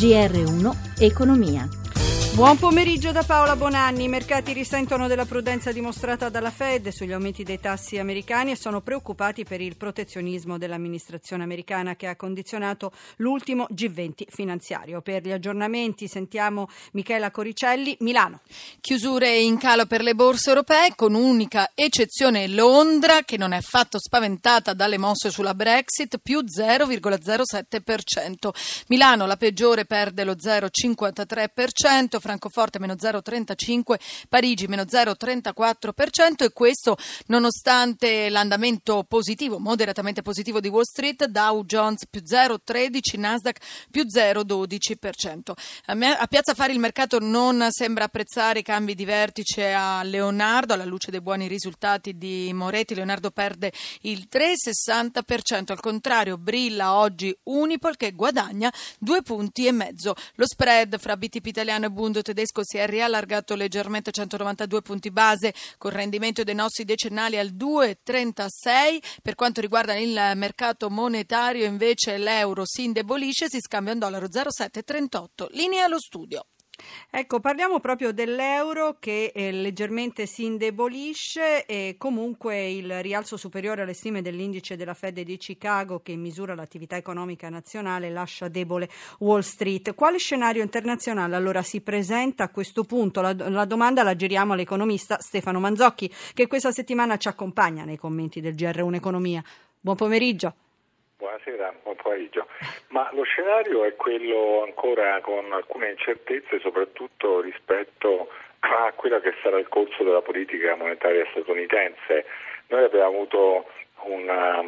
GR1 Economia. Buon pomeriggio da Paola Bonanni. I mercati risentono della prudenza dimostrata dalla Fed sugli aumenti dei tassi americani e sono preoccupati per il protezionismo dell'amministrazione americana che ha condizionato l'ultimo G20 finanziario. Per gli aggiornamenti sentiamo Michela Coricelli, Milano. Chiusure in calo per le borse europee, con unica eccezione Londra, che non è affatto spaventata dalle mosse sulla Brexit, più 0,07%. Milano, la peggiore, perde lo 0,53%. Francoforte meno 0,35%, Parigi meno 0,34%, e questo nonostante l'andamento positivo, moderatamente positivo di Wall Street, Dow Jones più 0,13%, Nasdaq più 0,12%. A Piazza Affari il mercato non sembra apprezzare i cambi di vertice a Leonardo, alla luce dei buoni risultati di Moretti. Leonardo perde il 3,60%, al contrario brilla oggi Unipol che guadagna 2,5 punti. Lo spread fra BTP italiano e Bund tedesco si è riallargato leggermente a 192 punti base, con rendimento dei nostri decennali al 2,36. Per quanto riguarda il mercato monetario, invece, l'euro si indebolisce, si scambia un dollaro 0,738. Linea allo studio. Ecco, parliamo proprio dell'euro che leggermente si indebolisce, e comunque il rialzo superiore alle stime dell'indice della Fed di Chicago, che misura l'attività economica nazionale, lascia debole Wall Street. Quale scenario internazionale allora si presenta a questo punto? La domanda la giriamo all'economista Stefano Manzocchi, che questa settimana ci accompagna nei commenti del GR1 Economia. Buon pomeriggio. Buonasera, buon pomeriggio. Ma lo scenario è quello ancora con alcune incertezze, soprattutto rispetto a quello che sarà il corso della politica monetaria statunitense. Noi abbiamo avuto una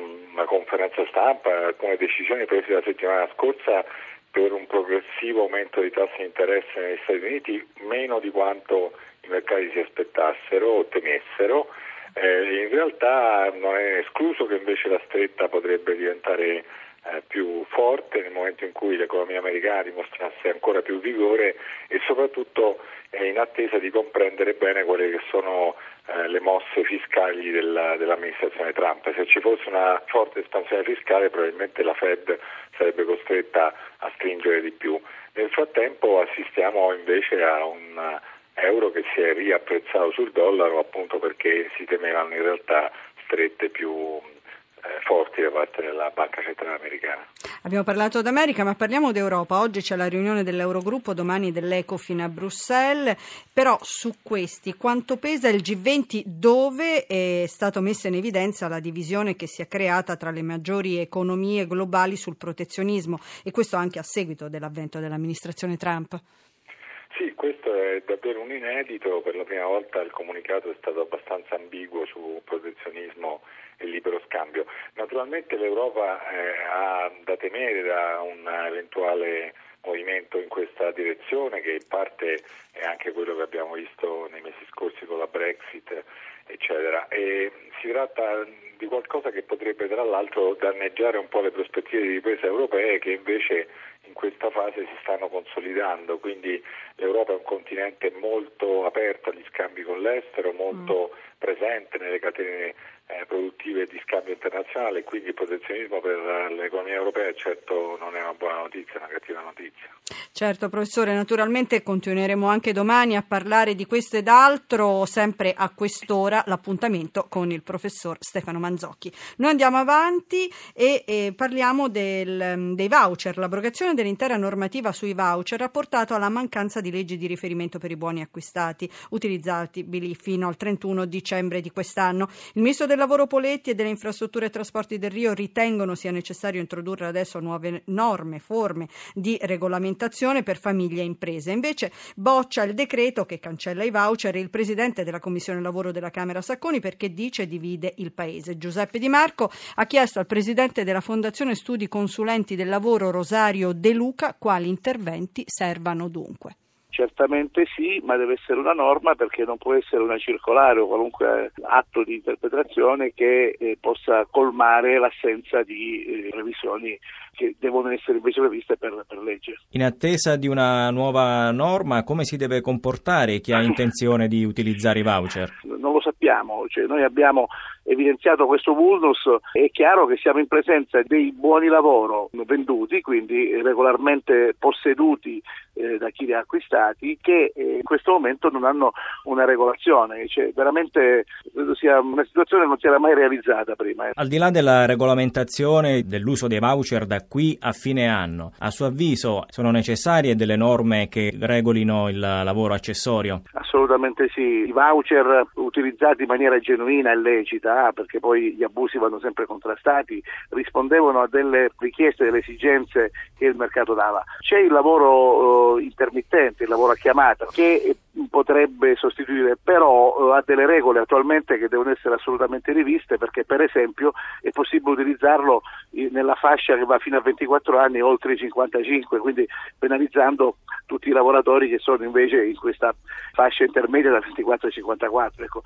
conferenza stampa, alcune decisioni prese la settimana scorsa per un progressivo aumento dei tassi di interesse negli Stati Uniti, meno di quanto i mercati si aspettassero o temessero. In realtà non è escluso che invece la stretta potrebbe diventare più forte nel momento in cui l'economia americana dimostrasse ancora più vigore, e soprattutto in attesa di comprendere bene quelle che sono le mosse fiscali dell'amministrazione Trump. Se ci fosse una forte espansione fiscale, probabilmente la Fed sarebbe costretta a stringere di più. Nel frattempo assistiamo invece a un euro che si è riapprezzato sul dollaro, appunto perché si temevano in realtà strette più forti da parte della Banca Centrale Americana. Abbiamo parlato d'America, ma parliamo d'Europa. Oggi c'è la riunione dell'Eurogruppo, domani dell'Ecofin a Bruxelles. Però su questi, quanto pesa il G20, dove è stata messa in evidenza la divisione che si è creata tra le maggiori economie globali sul protezionismo, e questo anche a seguito dell'avvento dell'amministrazione Trump? Sì, questo è davvero un inedito. Per la prima volta il comunicato è stato abbastanza ambiguo su protezionismo e libero scambio. Naturalmente l'Europa ha da temere da un eventuale movimento in questa direzione, che in parte è anche quello che abbiamo visto nei mesi scorsi con la Brexit, eccetera. E si tratta di qualcosa che potrebbe tra l'altro danneggiare un po' le prospettive di ripresa europee, che invece in questa fase si stanno consolidando. Quindi l'Europa è un continente molto aperto agli scambi con l'estero, molto presente nelle catene produttive di scambio internazionale, quindi il protezionismo per l'economia europea certo non è una buona notizia, è una cattiva notizia. Certo, professore, naturalmente continueremo anche domani a parlare di questo ed altro. Sempre a quest'ora l'appuntamento con il professor Stefano Manzocchi. Noi andiamo avanti e parliamo dei voucher. L'abrogazione dell'intera normativa sui voucher ha portato alla mancanza di leggi di riferimento per i buoni acquistati, utilizzabili fino al 31 dicembre di quest'anno. Il ministro del Lavoro Poletti e delle Infrastrutture e Trasporti del Rio ritengono sia necessario introdurre adesso nuove norme, forme di regolamentazione per famiglie e imprese. Invece boccia il decreto che cancella i voucher il presidente della Commissione Lavoro della Camera Sacconi, perché dice divide il paese. Giuseppe Di Marco ha chiesto al presidente della Fondazione Studi Consulenti del Lavoro Rosario Del quali interventi servano dunque. Certamente sì, ma deve essere una norma, perché non può essere una circolare o qualunque atto di interpretazione che possa colmare l'assenza di revisioni che devono essere invece previste per legge. In attesa di una nuova norma, come si deve comportare chi ha intenzione di utilizzare i voucher? Non lo sappiamo, cioè noi abbiamo evidenziato questo vulnus, è chiaro che siamo in presenza dei buoni lavoro venduti, quindi regolarmente posseduti da chi li ha acquistati, che in questo momento non hanno una regolazione. Cioè, veramente credo sia una situazione che non si era mai realizzata prima. Al di là della regolamentazione dell'uso dei voucher da qui a fine anno, a suo avviso sono necessarie delle norme che regolino il lavoro accessorio? Assolutamente sì. I voucher utilizzati in maniera genuina e lecita, perché poi gli abusi vanno sempre contrastati, rispondevano a delle richieste, delle esigenze che il mercato dava. C'è il lavoro intermittente, il lavoro a chiamata, che potrebbe sostituire, però ha delle regole attualmente che devono essere assolutamente riviste, perché per esempio è possibile utilizzarlo nella fascia che va fino a 24 anni e oltre i 55, quindi penalizzando tutti i lavoratori che sono invece in questa fascia intermedia da 24 ai 54, ecco.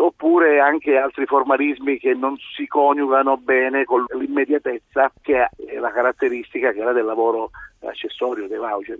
Oppure anche altri formalismi che non si coniugano bene con l'immediatezza, che è la caratteristica che era del lavoro accessorio dei voucher.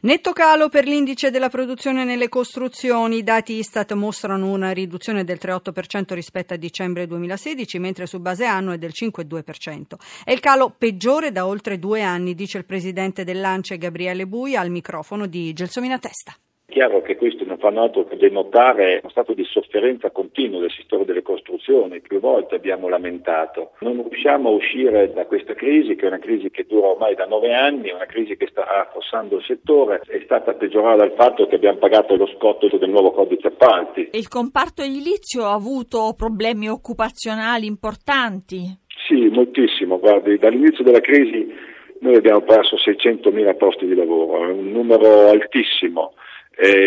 Netto calo per l'indice della produzione nelle costruzioni. I dati ISTAT mostrano una riduzione del 3,8% rispetto a dicembre 2016, mentre su base anno è del 5,2%. È il calo peggiore da oltre 2 anni, dice il presidente dell'ANCE Gabriele Buia al microfono di Gelsomina Testa. È chiaro che questo non fa altro che denotare uno stato di sofferenza continuo del settore delle costruzioni, più volte abbiamo lamentato. Non riusciamo a uscire da questa crisi, che è una crisi che dura ormai da 9 anni, una crisi che sta affossando il settore, è stata peggiorata dal fatto che abbiamo pagato lo scotto del nuovo codice appalti. Il comparto edilizio ha avuto problemi occupazionali importanti? Sì, moltissimo. Guardi, dall'inizio della crisi noi abbiamo perso 600.000 posti di lavoro, è un numero altissimo.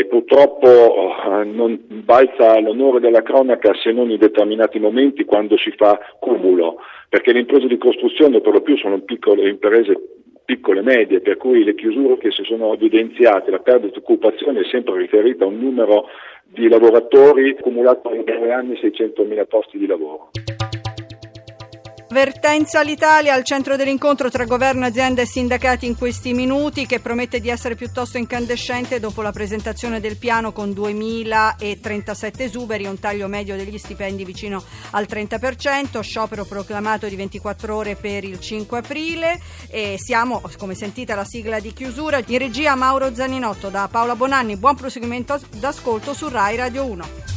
Purtroppo non balza l'onore della cronaca se non in determinati momenti, quando si fa cumulo, perché le imprese di costruzione per lo più sono piccole imprese, piccole e medie, per cui le chiusure che si sono evidenziate, la perdita di occupazione è sempre riferita a un numero di lavoratori accumulato in 2 anni, 600.000 posti di lavoro. Avvertenza all'Italia, al centro dell'incontro tra governo, azienda e sindacati in questi minuti, che promette di essere piuttosto incandescente dopo la presentazione del piano con 2037 esuberi, un taglio medio degli stipendi vicino al 30%, sciopero proclamato di 24 ore per il 5 aprile e siamo, come sentite, alla sigla di chiusura. In regia Mauro Zaninotto, da Paola Bonanni, buon proseguimento d'ascolto su Rai Radio 1.